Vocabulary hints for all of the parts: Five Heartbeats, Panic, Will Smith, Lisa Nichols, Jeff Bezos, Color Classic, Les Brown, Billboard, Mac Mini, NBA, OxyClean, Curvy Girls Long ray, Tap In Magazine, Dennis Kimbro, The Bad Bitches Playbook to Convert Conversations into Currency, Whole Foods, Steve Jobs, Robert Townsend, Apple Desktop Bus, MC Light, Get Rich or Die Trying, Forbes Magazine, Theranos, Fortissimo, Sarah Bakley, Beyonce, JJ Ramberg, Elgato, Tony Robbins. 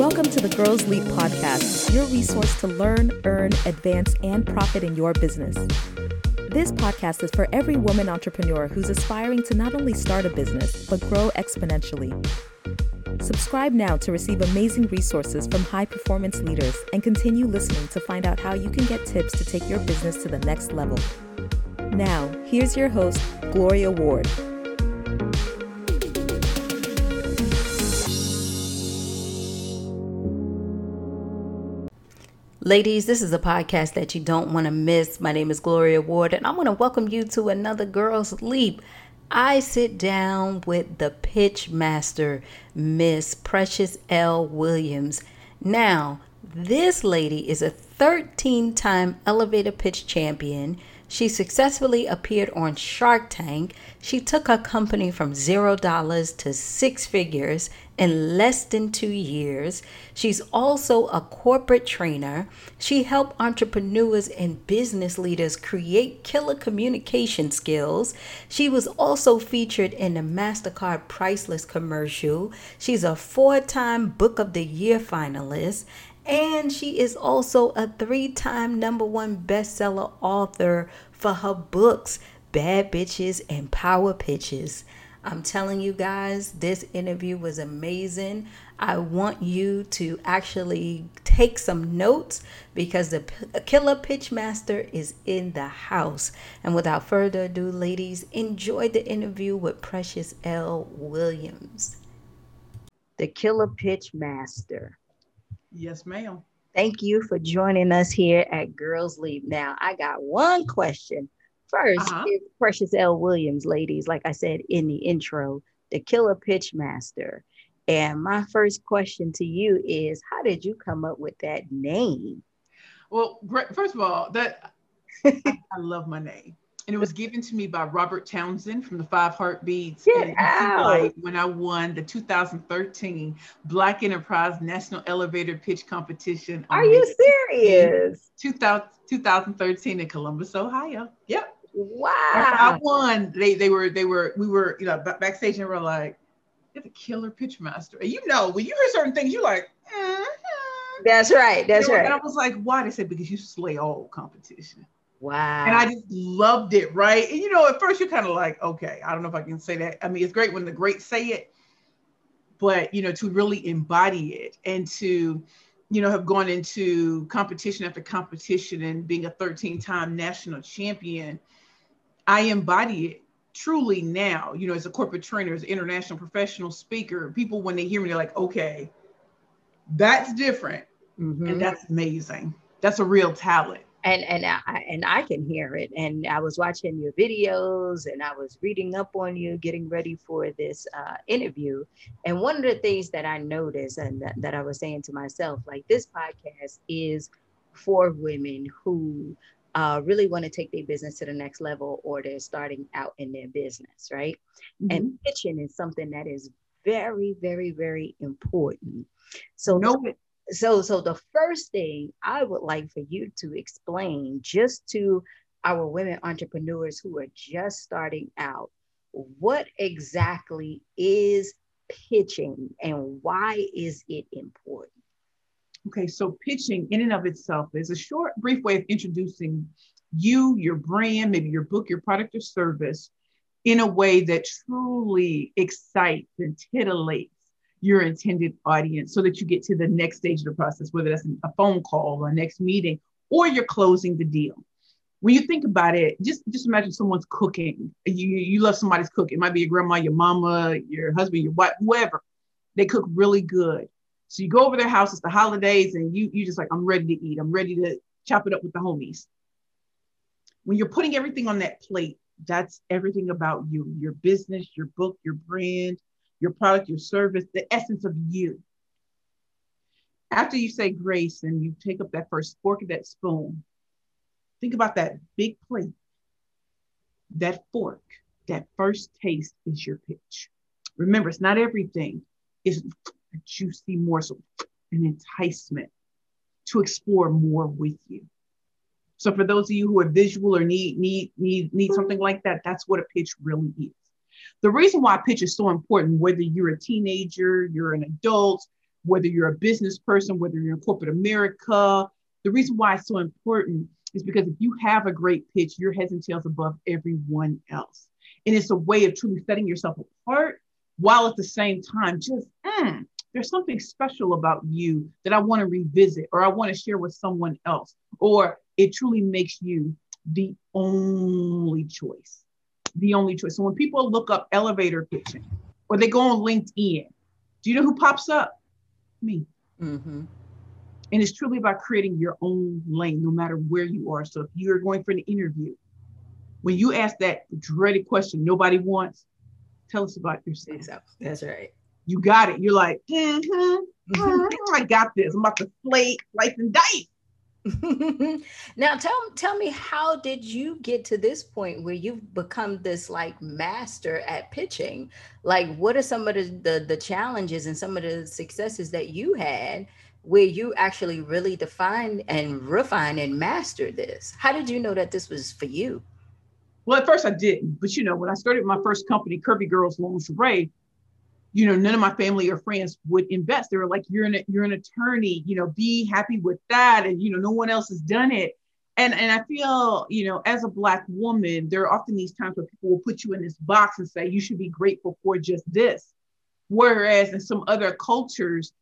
Welcome to the Girls Leap podcast, your resource to learn, earn, advance, and profit in your business. This podcast is for every woman entrepreneur who's aspiring to not only start a business, but grow exponentially. Subscribe now to receive amazing resources from high-performance leaders and continue listening to find out how you can get tips to take your business to the next level. Now, here's your host, Gloria Ward. Ladies, this is a podcast that you don't want to miss. My name is Gloria Ward, and I want to welcome you to another Girls Leap. I sit down with the pitch master, Miss Precious L. Williams. Now, this lady is a 13-time elevator pitch champion. She successfully appeared on Shark Tank. She took her company from $0 to six figures in less than 2 years. She's also a corporate trainer. She helped entrepreneurs and business leaders create killer communication skills. She was also featured in the MasterCard Priceless commercial. She's a 4-time Book of the Year finalist. And she is also a 3-time #1 bestseller author for her books, Bad Bitches and Power Pitches. I'm telling you guys, this interview was amazing. I want you to actually take some notes because the Killer Pitch Master is in the house. And without further ado, ladies, enjoy the interview with Precious L. Williams. The Killer Pitch Master. Yes, ma'am. Thank you for joining us here at Girls Leap. Now, I got one question. First, It's Precious L. Williams, ladies, like I said in the intro, the Killer Pitch Master. And my first question to you is, how did you come up with that name? Well, great. First of all, that I love my name. And it was given to me by Robert Townsend from the Five Heartbeats. When I won the 2013 Black Enterprise National Elevator Pitch Competition. Are you serious? 2013 in Columbus, Ohio. Yep. Wow. After I won. We were, you know, backstage and we were like, you're the Killer Pitch Master. And you know, when you hear certain things, you're like, That's right. And I was like, why? They said, because you slay all competition. Wow. And I just loved it, right? And you know, at first you're kind of like, okay, I don't know if I can say that. I mean, it's great when the greats say it, but you know, to really embody it and to, you know, have gone into competition after competition and being a 13-time national champion, I embody it truly now, you know, as a corporate trainer, as an international professional speaker, people, when they hear me, they're like, okay, that's different. Mm-hmm. And that's amazing. That's a real talent. And I can hear it. And I was watching your videos and I was reading up on you, getting ready for this interview. And one of the things that I noticed and that I was saying to myself, like, this podcast is for women who really want to take their business to the next level, or they're starting out in their business, right? Mm-hmm. And pitching is something that is very, very, very important. So the first thing I would like for you to explain just to our women entrepreneurs who are just starting out, what exactly is pitching and why is it important? Okay, so pitching in and of itself is a short, brief way of introducing you, your brand, maybe your book, your product or service in a way that truly excites and titillates your intended audience so that you get to the next stage of the process, whether that's a phone call or a next meeting, or you're closing the deal. When you think about it, just imagine someone's cooking. You love somebody's cook. It might be your grandma, your mama, your husband, your wife, whoever. They cook really good. So you go over their house, it's the holidays, and you just like, I'm ready to eat. I'm ready to chop it up with the homies. When you're putting everything on that plate, that's everything about you, your business, your book, your brand, your product, your service, the essence of you. After you say grace and you take up that first fork and that spoon, think about that big plate. That fork, that first taste is your pitch. Remember, it's not everything. It's a juicy morsel, an enticement to explore more with you. So for those of you who are visual or need something like that, that's what a pitch really is. The reason why pitch is so important, whether you're a teenager, you're an adult, whether you're a business person, whether you're in corporate America. The reason why it's so important is because if you have a great pitch, you're heads and tails above everyone else. And it's a way of truly setting yourself apart while at the same time just, there's something special about you that I want to revisit or I want to share with someone else. Or it truly makes you the only choice, the only choice. So when people look up elevator pitching or they go on LinkedIn, do you know who pops up? Me. Mm-hmm. And it's truly about creating your own lane, no matter where you are. So if you're going for an interview, when you ask that dreaded question nobody wants, tell us about yourself. That's right. You got it. You're like, I got this. I'm about to slay life and dice. Now tell me, how did you get to this point where you've become this like master at pitching? Like, what are some of the challenges and some of the successes that you had where you actually really defined and refined and mastered this? How did you know that this was for you? Well, at first I didn't, but you know, when I started my first company, Curvy Girls Long Ray, you know, none of my family or friends would invest. They were like, you're an attorney, you know, be happy with that. And, you know, no one else has done it. And I feel, you know, as a Black woman, there are often these times where people will put you in this box and say, you should be grateful for just this. Whereas in some other cultures,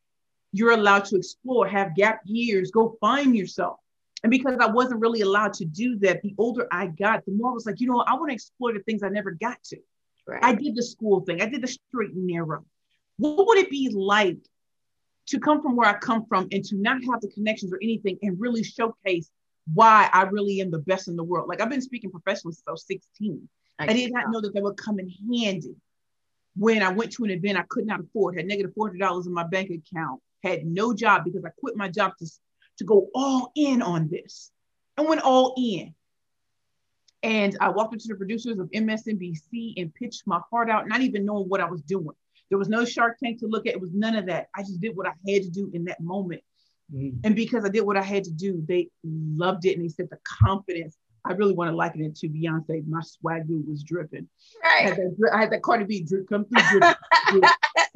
you're allowed to explore, have gap years, go find yourself. And because I wasn't really allowed to do that, the older I got, the more I was like, you know, I want to explore the things I never got to. Right. I did the school thing. I did the straight and narrow. What would it be like to come from where I come from and to not have the connections or anything and really showcase why I really am the best in the world? Like, I've been speaking professionally since I was 16. I did not know that they would come in handy. When I went to an event I could not afford, had negative $400 in my bank account, had no job because I quit my job to go all in on this. I went all in. And I walked into the producers of MSNBC and pitched my heart out, not even knowing what I was doing. There was no Shark Tank to look at. It was none of that. I just did what I had to do in that moment. Mm-hmm. And because I did what I had to do, they loved it. And they said the confidence, I really want to liken it to Beyonce. My swagoo was dripping. Right. I had that Cardi B drip, come through dripping, drip,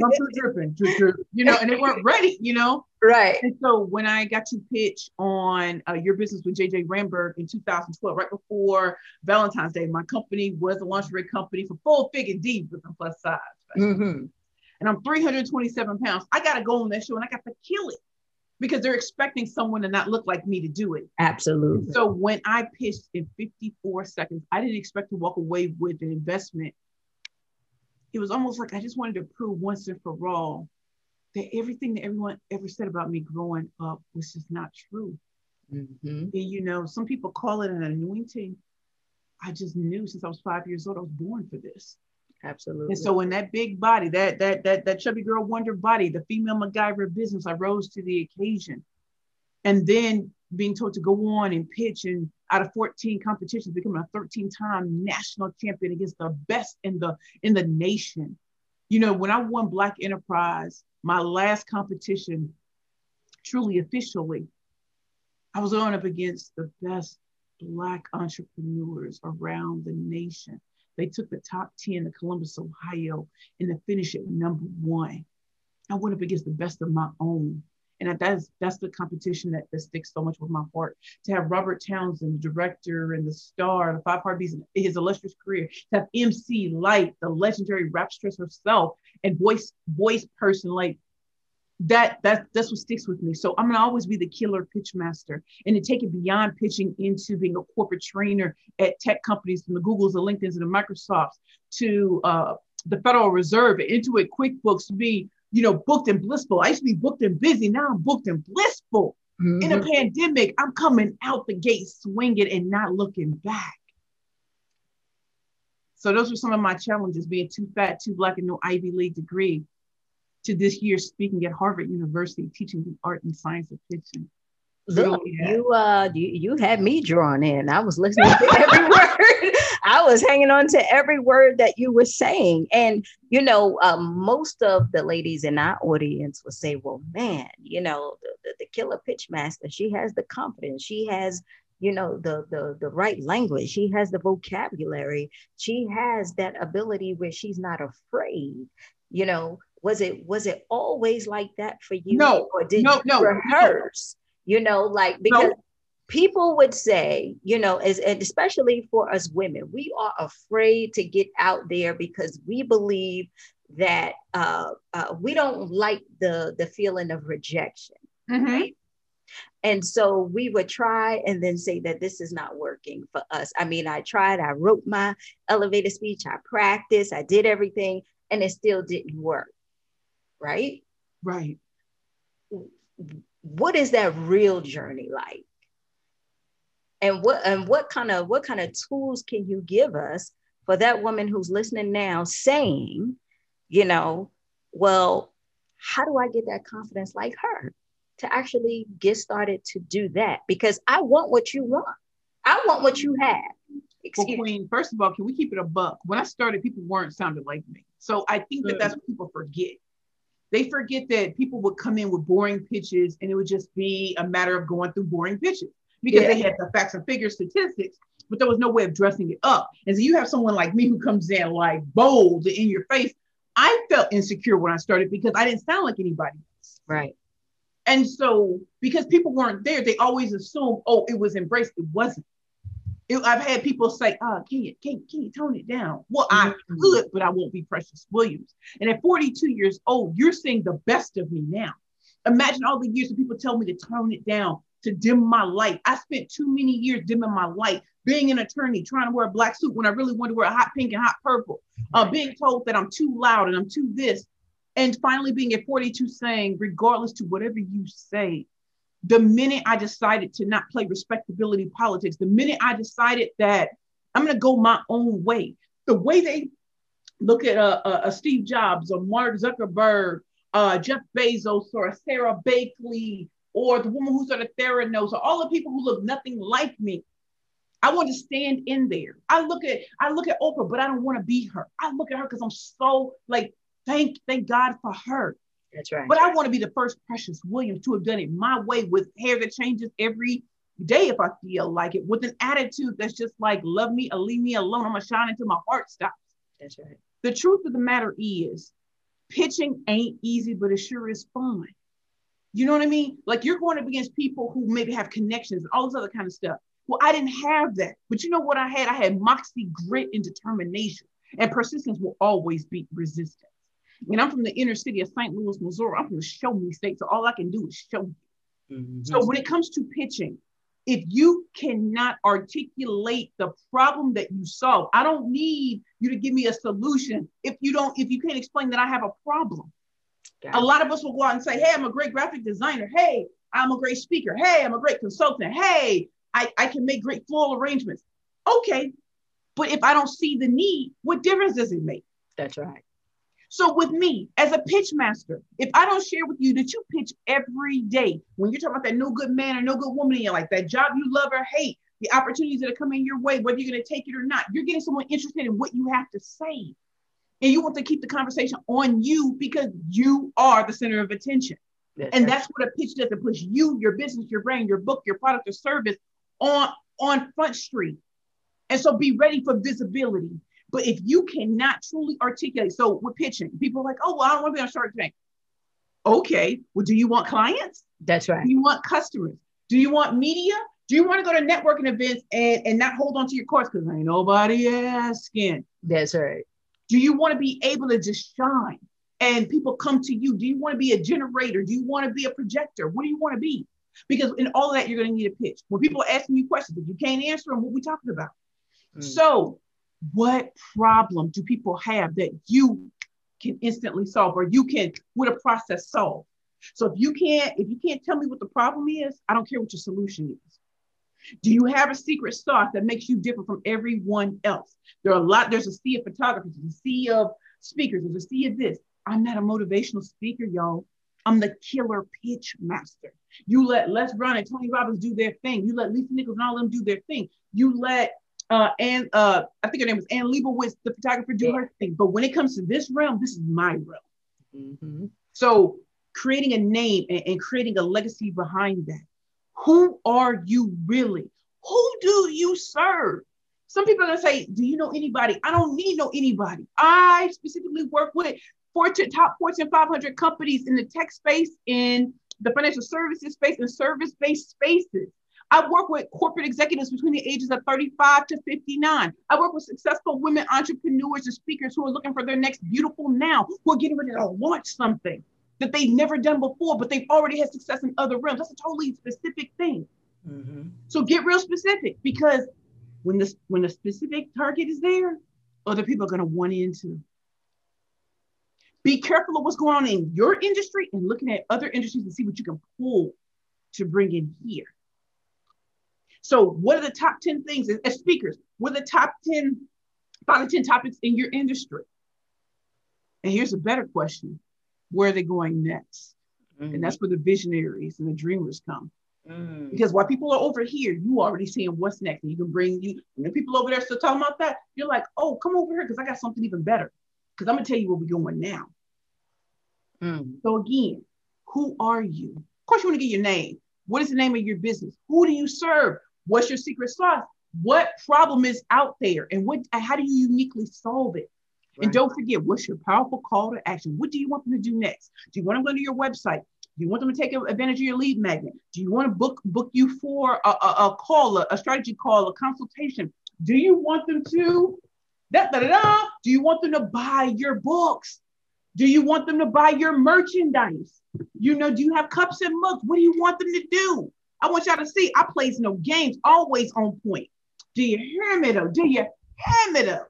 come through dripping, drip, drip, you know, and they weren't ready, you know. Right. And so when I got to pitch on Your Business with JJ Ramberg in 2012, right before Valentine's Day, my company was a lingerie company for full figure D with a plus size. Right? Mm-hmm. And I'm 327 pounds. I got to go on that show and I got to kill it, because they're expecting someone to not look like me to do it. Absolutely. So when I pitched in 54 seconds, I didn't expect to walk away with an investment. It was almost like I just wanted to prove once and for all that everything that everyone ever said about me growing up was just not true. Mm-hmm. And you know, some people call it an anointing. I just knew since I was 5 years old, I was born for this. Absolutely. And so in that big body, that chubby girl wonder body, the female MacGyver business, I rose to the occasion. And then being told to go on and pitch, and out of 14 competitions, becoming a 13-time national champion against the best in the nation. You know, when I won Black Enterprise, my last competition, truly officially, I was going up against the best Black entrepreneurs around the nation. They took the top 10 to Columbus, Ohio, and to finish at #1. I went up against the best of my own. And that's the competition that sticks so much with my heart. To have Robert Townsend, the director and the star of the Five Heartbeats, and his illustrious career, to have MC Light, the legendary rapstress herself, and voice person, like that's what sticks with me. So I'm gonna always be the killer pitch master, and to take it beyond pitching into being a corporate trainer at tech companies, from the Googles, the LinkedIns, and the Microsofts, to the Federal Reserve, Intuit, QuickBooks, to be, you know, booked and blissful. I used to be booked and busy. Now I'm booked and blissful. Mm-hmm. In a pandemic, I'm coming out the gate swinging and not looking back. So those were some of my challenges: being too fat, too Black, and no Ivy League degree, to this year speaking at Harvard University, teaching the art and science of pitching. Look, you had me drawn in. I was listening to every word. I was hanging on to every word that you were saying. And, you know, most of the ladies in our audience will say, well, man, you know, the killer pitch master, she has the confidence. She has, you know, the right language. She has the vocabulary. She has that ability where she's not afraid, you know. Was it always like that for you? No, or did no, you no, rehearse? No. You know, like, because no. People would say, you know, and especially for us women, we are afraid to get out there because we believe that we don't like the feeling of rejection, mm-hmm. right? And so we would try and then say that this is not working for us. I mean, I tried, I wrote my elevator speech, I practiced, I did everything, and it still didn't work. Right? Right. What is that real journey like? And what kind of tools can you give us for that woman who's listening now saying, you know, well, how do I get that confidence like her to actually get started to do that? Because I want what you want. I want what you have. Well, Queen, first of all, can we keep it a buck? When I started, people weren't sounding like me. So I think that that's what people forget. They forget that people would come in with boring pitches and it would just be a matter of going through boring pitches because they had the facts and figures, statistics, but there was no way of dressing it up. And so you have someone like me who comes in like bold in your face. I felt insecure when I started because I didn't sound like anybody else. Right. And so because people weren't there, they always assume, oh, it was embraced. It wasn't. I've had people say, oh, can you tone it down? Well, I could, but I won't be Precious Williams. And at 42 years old, you're seeing the best of me now. Imagine all the years that people tell me to tone it down, to dim my light. I spent too many years dimming my light, being an attorney, trying to wear a black suit when I really wanted to wear a hot pink and hot purple, being told that I'm too loud and I'm too this. And finally being at 42 saying, regardless to whatever you say, the minute I decided to not play respectability politics, the minute I decided that I'm going to go my own way, the way they look at a Steve Jobs or Mark Zuckerberg, Jeff Bezos or Sarah Bakley or the woman who's sort of Theranos or all the people who look nothing like me, I want to stand in there. I look at Oprah, but I don't want to be her. I look at her because I'm so like, thank God for her. That's right. But I want to be the first Precious Williams to have done it my way with hair that changes every day if I feel like it, with an attitude that's just like, love me or leave me alone. I'm going to shine until my heart stops. That's right. The truth of the matter is, pitching ain't easy, but it sure is fun. You know what I mean? Like you're going up against people who maybe have connections and all this other kind of stuff. Well, I didn't have that. But you know what I had? I had moxie, grit, and determination. And persistence will always beat resistance. And I'm from the inner city of St. Louis, Missouri. I'm from the show me state. So all I can do is show you. Mm-hmm. So when it comes to pitching, if you cannot articulate the problem that you solve, I don't need you to give me a solution. If you can't explain that I have a problem. Got a it. Lot of us will go out and say, hey, I'm a great graphic designer. Hey, I'm a great speaker. Hey, I'm a great consultant. Hey, I can make great floral arrangements. Okay. But if I don't see the need, what difference does it make? That's right. So with me as a pitch master, if I don't share with you that you pitch every day, when you're talking about that no good man or no good woman in your life, that job you love or hate, the opportunities that are coming your way, whether you're going to take it or not, you're getting someone interested in what you have to say. And you want to keep the conversation on you because you are the center of attention. That's what a pitch does. It puts you, your business, your brand, your book, your product or service on front street. And so be ready for visibility. But if you cannot truly articulate, so we're pitching. People are like, oh, well, I don't want to be on Shark Tank. Okay, well, do you want clients? That's right. Do you want customers? Do you want media? Do you want to go to networking events and not hold on to your course because ain't nobody asking? That's right. Do you want to be able to just shine and people come to you? Do you want to be a generator? Do you want to be a projector? What do you want to be? Because in all of that, you're going to need a pitch. When people are asking you questions, if you can't answer them, what are we talking about? Mm. So what problem do people have that you can instantly solve or you can, with a process, solve? So if you can't tell me what the problem is, I don't care what your solution is. Do you have a secret sauce that makes you different from everyone else? There's a sea of photographers, there's a sea of speakers, there's a sea of this. I'm not a motivational speaker, y'all. I'm the killer pitch master. You let Les Brown and Tony Robbins do their thing. You let Lisa Nichols and all of them do their thing. You let I think her name was Anne Leibovitz, the photographer, do her thing. But when it comes to this realm, this is my realm. Mm-hmm. So creating a name and creating a legacy behind that. Who are you really? Who do you serve? Some people are going to say, do you know anybody? I don't need no anybody. I specifically work with top Fortune 500 companies in the tech space, in the financial services space, and service-based spaces. I work with corporate executives between the ages of 35 to 59. I work with successful women entrepreneurs and speakers who are looking for their next beautiful now, who are getting ready to launch something that they've never done before, but they've already had success in other realms. That's a totally specific thing. Mm-hmm. So get real specific, because when the specific target is there, other people are going to want into. Be careful of what's going on in your industry and looking at other industries and see what you can pull to bring in here. So what are the top 10 things as speakers? What are the top 10, 5 to 10 topics in your industry? And here's a better question. Where are they going next? Mm-hmm. And that's where the visionaries and the dreamers come. Mm. Because while people are over here, you already seeing what's next, and you can bring you know, people over there still talking about that. You're like, oh, come over here, because I got something even better, because I'm gonna tell you where we're going now. Mm. So again, who are you? Of course, you want to get your name. What is the name of your business? Who do you serve? What's your secret sauce? What problem is out there, and how do you uniquely solve it? Right. And don't forget, what's your powerful call to action? What do you want them to do next? Do you want them to go to your website? Do you want them to take advantage of your lead magnet? Do you want to book you for a call, a strategy call, a consultation? Do you want them to, do you want them to buy your books? Do you want them to buy your merchandise? You know, do you have cups and mugs? What do you want them to do? I want y'all to see, I plays no games, always on point. Do you hear me though? Do you hear me though?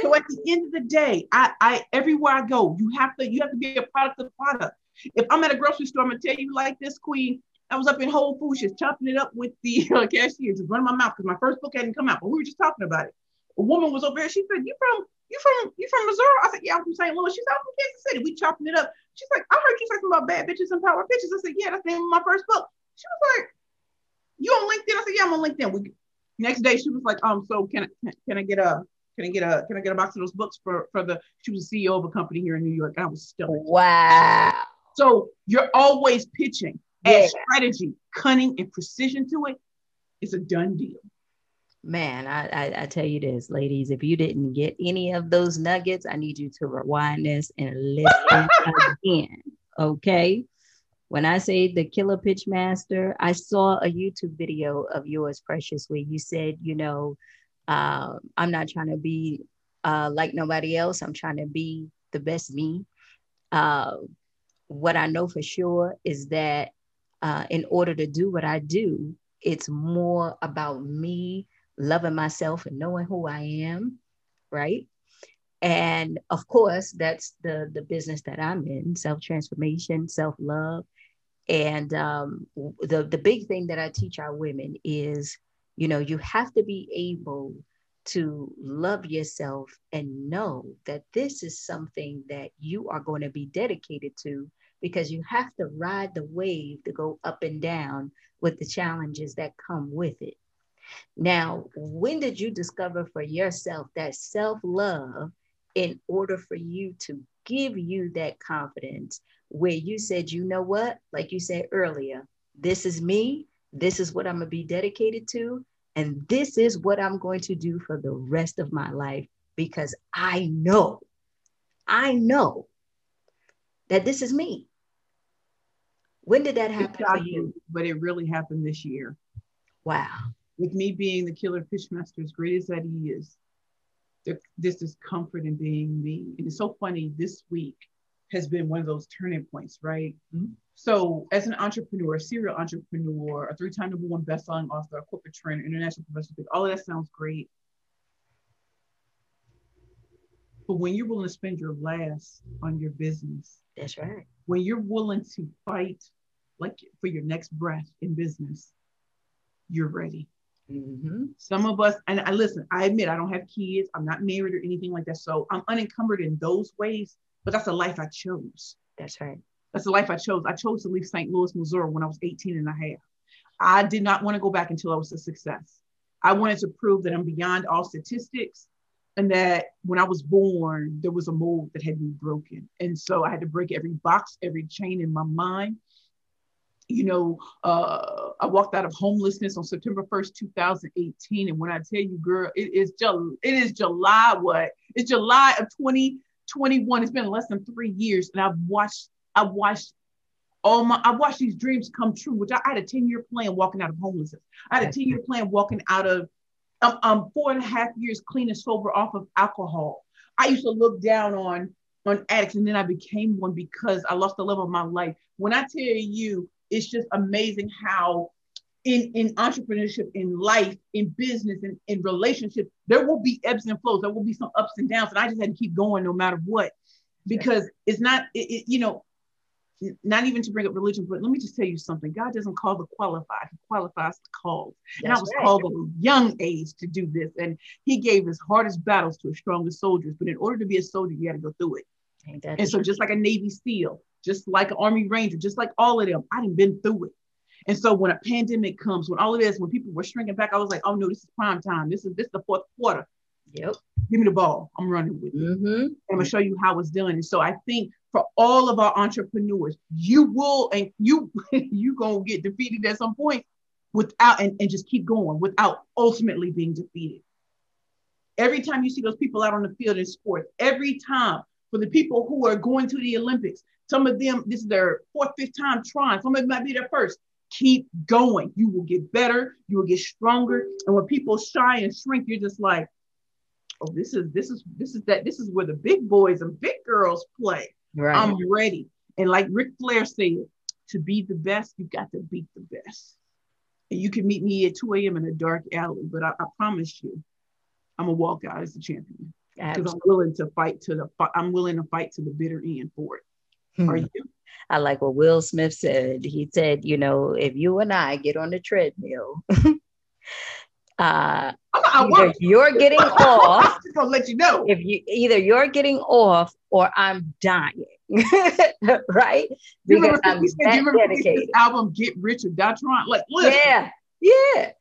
So at the end of the day, I everywhere I go, you have to be a product of the product. If I'm at a grocery store, I'm going to tell you like this, Queen. I was up in Whole Foods just chopping it up with the cashier, just running my mouth because my first book hadn't come out, but we were just talking about it. A woman was over there. She said, you from Missouri? I said, yeah, I'm from St. Louis. She said, I'm from Kansas City. We chopping it up. She's like, I heard you talking about Bad Bitches and Power Bitches. I said, yeah, that's the name of my first book. She was like, you on LinkedIn? I said, yeah, I'm on LinkedIn. Next day, she was like, so can I get a box of those books for she was the CEO of a company here in New York. I was stunned. Wow. So you're always pitching. Add strategy, cunning, and precision to it. It's a done deal. Man, I tell you this, ladies, if you didn't get any of those nuggets, I need you to rewind this and listen again. Okay. When I say the Killer Pitch Master, I saw a YouTube video of yours, Precious, where you said, I'm not trying to be like nobody else. I'm trying to be the best me. What I know for sure is that in order to do what I do, it's more about me loving myself and knowing who I am, right? And of course, that's the business that I'm in, self-transformation, self-love. And the big thing that I teach our women is, you have to be able to love yourself and know that this is something that you are going to be dedicated to, because you have to ride the wave to go up and down with the challenges that come with it. Now, when did you discover for yourself that self-love in order for you to give you that confidence where you said, you know what, like you said earlier, this is me. This is what I'm going to be dedicated to. And this is what I'm going to do for the rest of my life, because I know that this is me. When did that happen for you? But it really happened this year. Wow. With me being the Killer Pitch Master, as great as that he is, this is comfort in being me. And it's so funny, this week has been one of those turning points, right? Mm-hmm. So as an entrepreneur, a serial entrepreneur, a 3-time #1 best-selling author, a corporate trainer, international professional, all of that sounds great. But when you're willing to spend your last on your business, that's right. When you're willing to fight like for your next breath in business, you're ready. Mm-hmm. Some of us, and I admit I don't have kids, I'm not married or anything like that. So I'm unencumbered in those ways, but that's the life I chose. That's right. That's the life I chose. I chose to leave St. Louis, Missouri when I was 18 and a half. I did not want to go back until I was a success. I wanted to prove that I'm beyond all statistics, and that when I was born, there was a mold that had been broken. And so I had to break every box, every chain in my mind. I walked out of homelessness on September 1st, 2018. And when I tell you, girl, it is July of 20, 21. It's been less than 3 years, and I've watched I've watched these dreams come true. Which I had a 10-year plan walking out of homelessness. I had a 10-year plan walking out of 4.5 years clean and sober off of alcohol. I used to look down on addicts, and then I became one because I lost the love of my life. When I tell you, it's just amazing how in entrepreneurship, in life, in business, in relationships, there will be ebbs and flows. There will be some ups and downs. And I just had to keep going no matter what, because it's not, you know, not even to bring up religion, but let me just tell you something. God doesn't call the qualified. He qualifies the called. And I was called at a young age to do this. And he gave his hardest battles to his strongest soldiers. But in order to be a soldier, you got to go through it. And so just like a Navy SEAL, just like an Army Ranger, just like all of them, I done been through it. And so when a pandemic comes, when all of this, when people were shrinking back, I was like, oh no, this is prime time. This is the fourth quarter. Yep. Give me the ball. I'm running with it. Mm-hmm. I'm going to show you how it's done. And so I think for all of our entrepreneurs, you will, and you going to get defeated at some point without, and just keep going without ultimately being defeated. Every time you see those people out on the field in sports, every time for the people who are going to the Olympics, some of them, this is their fourth, fifth time trying. Some of them might be their first. Keep going. You will get better. You will get stronger. And when people shy and shrink, you're just like, oh, this is where the big boys and big girls play. Right. I'm ready. And like Ric Flair said, to be the best, you got to beat the best. And you can meet me at 2 a.m. in a dark alley, but I promise you, I'm gonna walk out as the champion because I'm willing to fight to the bitter end for it. Are you? I like what Will Smith said. He said, you know, if you and I get on the treadmill, either you're getting off. I'm just gonna let you know. If you either you're getting off or I'm dying, right? Because I'm that dedicated. Album Get Rich or Die Trying. Like, listen, yeah.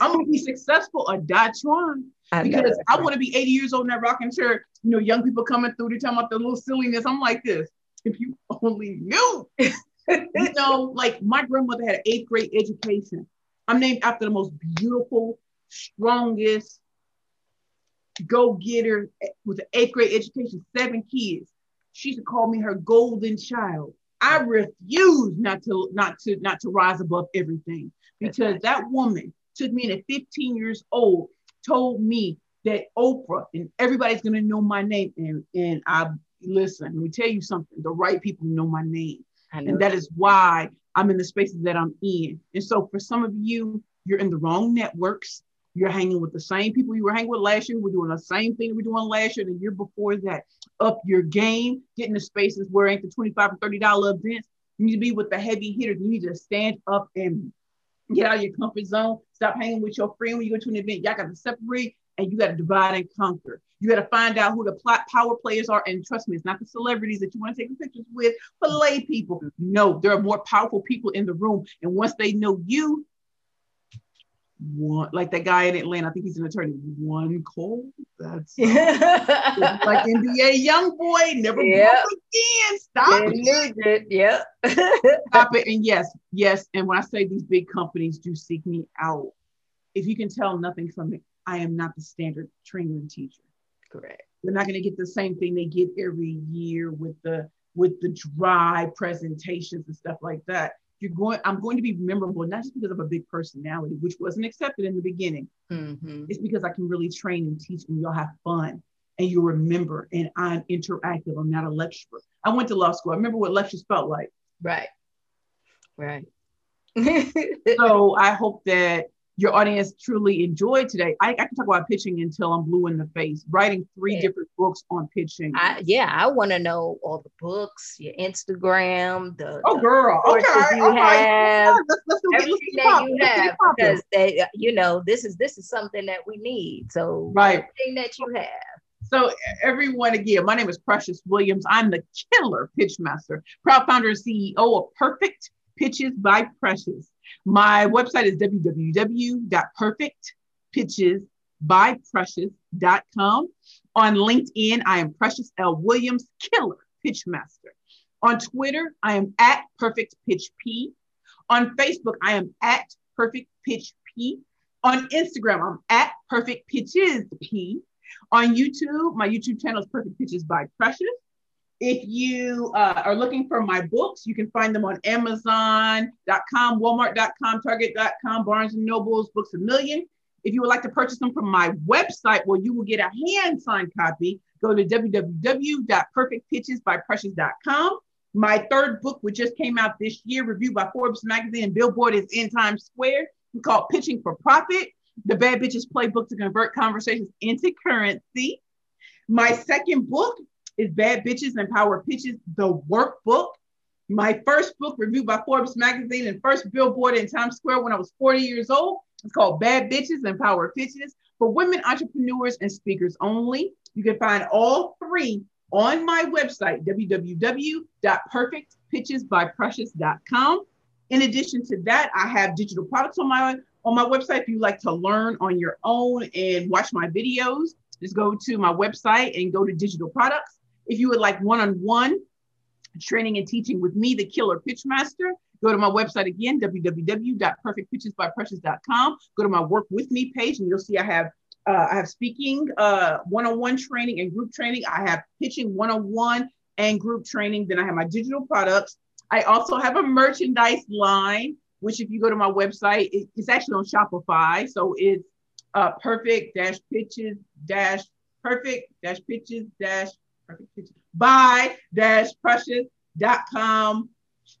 I'm gonna be successful or die trying. Because I want to be 80 years old in that rocking chair. You know, young people coming through, they're talking about the little silliness. I'm like this. If you only knew, you know, like my grandmother had an 8th grade education. I'm named after the most beautiful, strongest go-getter with an 8th grade education, 7 kids. She used to call me her golden child. I refuse not to rise above everything, because that woman took me in at 15 years old, told me that Oprah and everybody's going to know my name. And I listen, let me tell you something. The right people know my name. And that is why I'm in the spaces that I'm in. And so for some of you, you're in the wrong networks. You're hanging with the same people you were hanging with last year. We're doing the same thing we were doing last year and the year before that. Up your game, get in the spaces where ain't the $25 and $30 events. You need to be with the heavy hitters. You need to stand up and get out of your comfort zone. Stop hanging with your friend when you go to an event. Y'all got to separate and you got to divide and conquer. You got to find out who the power players are. And trust me, it's not the celebrities that you want to take pictures with, but lay people. No, there are more powerful people in the room. And once they know you, like that guy in Atlanta, I think he's an attorney, one call, that's like NBA young boy, never broke again. Stop it. Yeah. Stop it. And yes. And when I say these big companies do seek me out, if you can tell nothing from it, I am not the standard trainer and teacher. Correct. They're not going to get the same thing they get every year with the dry presentations and stuff like that. I'm going to be memorable, not just because of a big personality, which wasn't accepted in the beginning. Mm-hmm. It's because I can really train and teach, and y'all have fun and you remember, and I'm interactive. I'm not a lecturer. I went to law school. I remember what lectures felt like. Right. So I hope that your audience truly enjoyed today. I can talk about pitching until I'm blue in the face, writing 3 different books on pitching. I want to know all the books, your Instagram, everything that you have, because they, you know, this is something that we need. So everything that you have. So everyone, again, my name is Precious Williams. I'm the Killer Pitch Master, proud founder and CEO of Perfect Pitches by Precious. My website is www.perfectpitchesbyprecious.com. On LinkedIn, I am Precious L. Williams, Killer Pitch Master. On Twitter, I am at Perfect Pitch P. On Facebook, I am at Perfect Pitch P. On Instagram, I'm at Perfect Pitches P. On YouTube, my YouTube channel is Perfect Pitches by Precious. If you are looking for my books, you can find them on Amazon.com, Walmart.com, Target.com, Barnes & Noble's, Books A Million. If you would like to purchase them from my website where you will get a hand-signed copy, go to www.perfectpitchesbyprecious.com. My third book, which just came out this year, reviewed by Forbes Magazine and Billboard, is in Times Square. It's called Pitching for Profit, The Bad Bitches Playbook to Convert Conversations into Currency. My second book is Bad Bitches and Power Pitches, The Workbook. My first book, reviewed by Forbes Magazine and first Billboard in Times Square when I was 40 years old. It's called Bad Bitches and Power Pitches for Women Entrepreneurs and Speakers Only. You can find all three on my website, www.perfectpitchesbyprecious.com. In addition to that, I have digital products on my website. If you'd like to learn on your own and watch my videos, just go to my website and go to digital products. If you would like one-on-one training and teaching with me, the Killer Pitch Master, go to my website again, www.perfectpitchesbyprecious.com. Go to my Work With Me page, and you'll see I have speaking, one-on-one training and group training. I have pitching one-on-one and group training. Then I have my digital products. I also have a merchandise line, which if you go to my website, it's actually on Shopify. So it's perfect-pitches-by-precious.com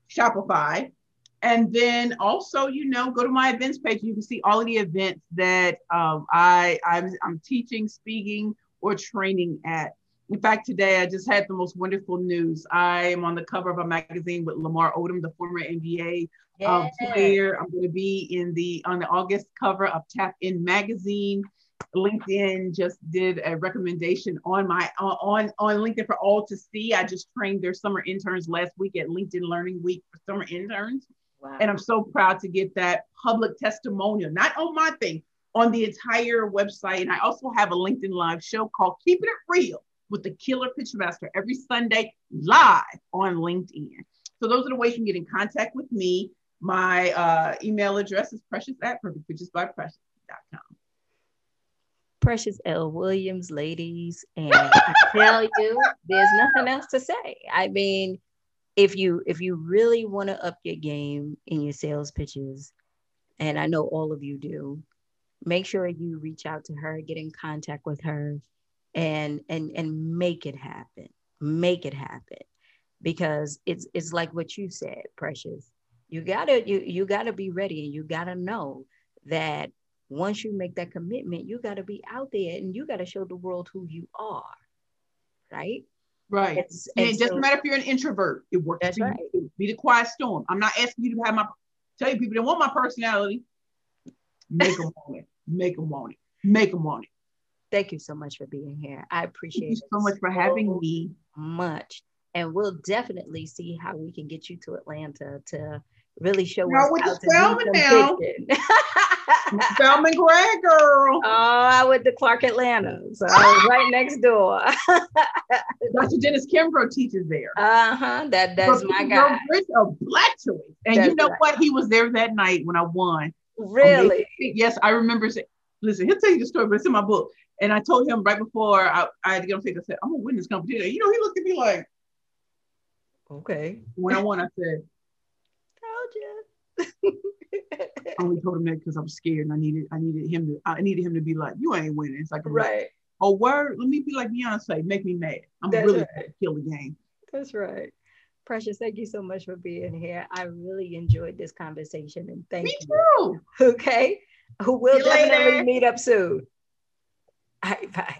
Shopify. And then also, you know, go to my events page. You can see all of the events that I'm teaching, speaking, or training at. In fact, today I just had the most wonderful news. I am on the cover of a magazine with Lamar Odom, the former NBA player. I'm going to be on the August cover of Tap In Magazine. LinkedIn just did a recommendation on LinkedIn for all to see. I just trained their summer interns last week at LinkedIn Learning Week for summer interns. Wow. And I'm so proud to get that public testimonial, not on my thing, on the entire website. And I also have a LinkedIn live show called Keeping It Real with the Killer Pitch Master every Sunday live on LinkedIn. So those are the ways you can get in contact with me. My email address is precious@perfectpitchesbyprecious.com. Precious L. Williams, ladies, and I tell you, there's nothing else to say. I mean, if you really want to up your game in your sales pitches, and I know all of you do, make sure you reach out to her, get in contact with her, and make it happen. Make it happen, because it's like what you said, Precious. You gotta be ready, and you gotta know that. Once you make that commitment, you got to be out there and you got to show the world who you are, right? Right. And it doesn't matter if you're an introvert. It works. That's right. Be the quiet storm. I'm not asking you to have tell you people that want my personality. Make them want it. Make them want it. Make them want it. Thank you so much for being here. I appreciate it. Thank you so much for having me. And we'll definitely see how we can get you to Atlanta to really show us how to do some pitching. Selma Gray, girl. Oh, I went to Clark Atlanta, so I was right next door. Dr. Dennis Kimbro teaches there. That's so my guy. A black choice, and that's you know right. What? He was there that night when I won. Really? Yes, I remember. Listen, he'll tell you the story, but it's in my book. And I told him right before I had to get on stage, I said, "I'm gonna win this competition." You know, he looked at me like, "Okay." When I won, I said, "Told you." I only told him that because I'm scared and I needed him to be like, "You ain't winning." It's like, right. Oh, word. Let me be like Beyonce. Make me mad. I'm really going to kill the game. That's right. Precious, thank you so much for being here. I really enjoyed this conversation and thank you. Me too. Okay. We'll definitely meet up soon. All right, bye.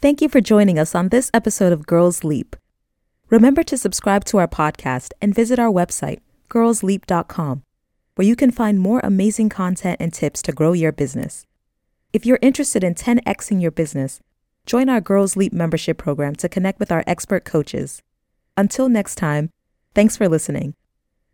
Thank you for joining us on this episode of Girls Leap. Remember to subscribe to our podcast and visit our website, girlsleap.com. where you can find more amazing content and tips to grow your business. If you're interested in 10xing your business, join our Girls Leap membership program to connect with our expert coaches. Until next time, thanks for listening.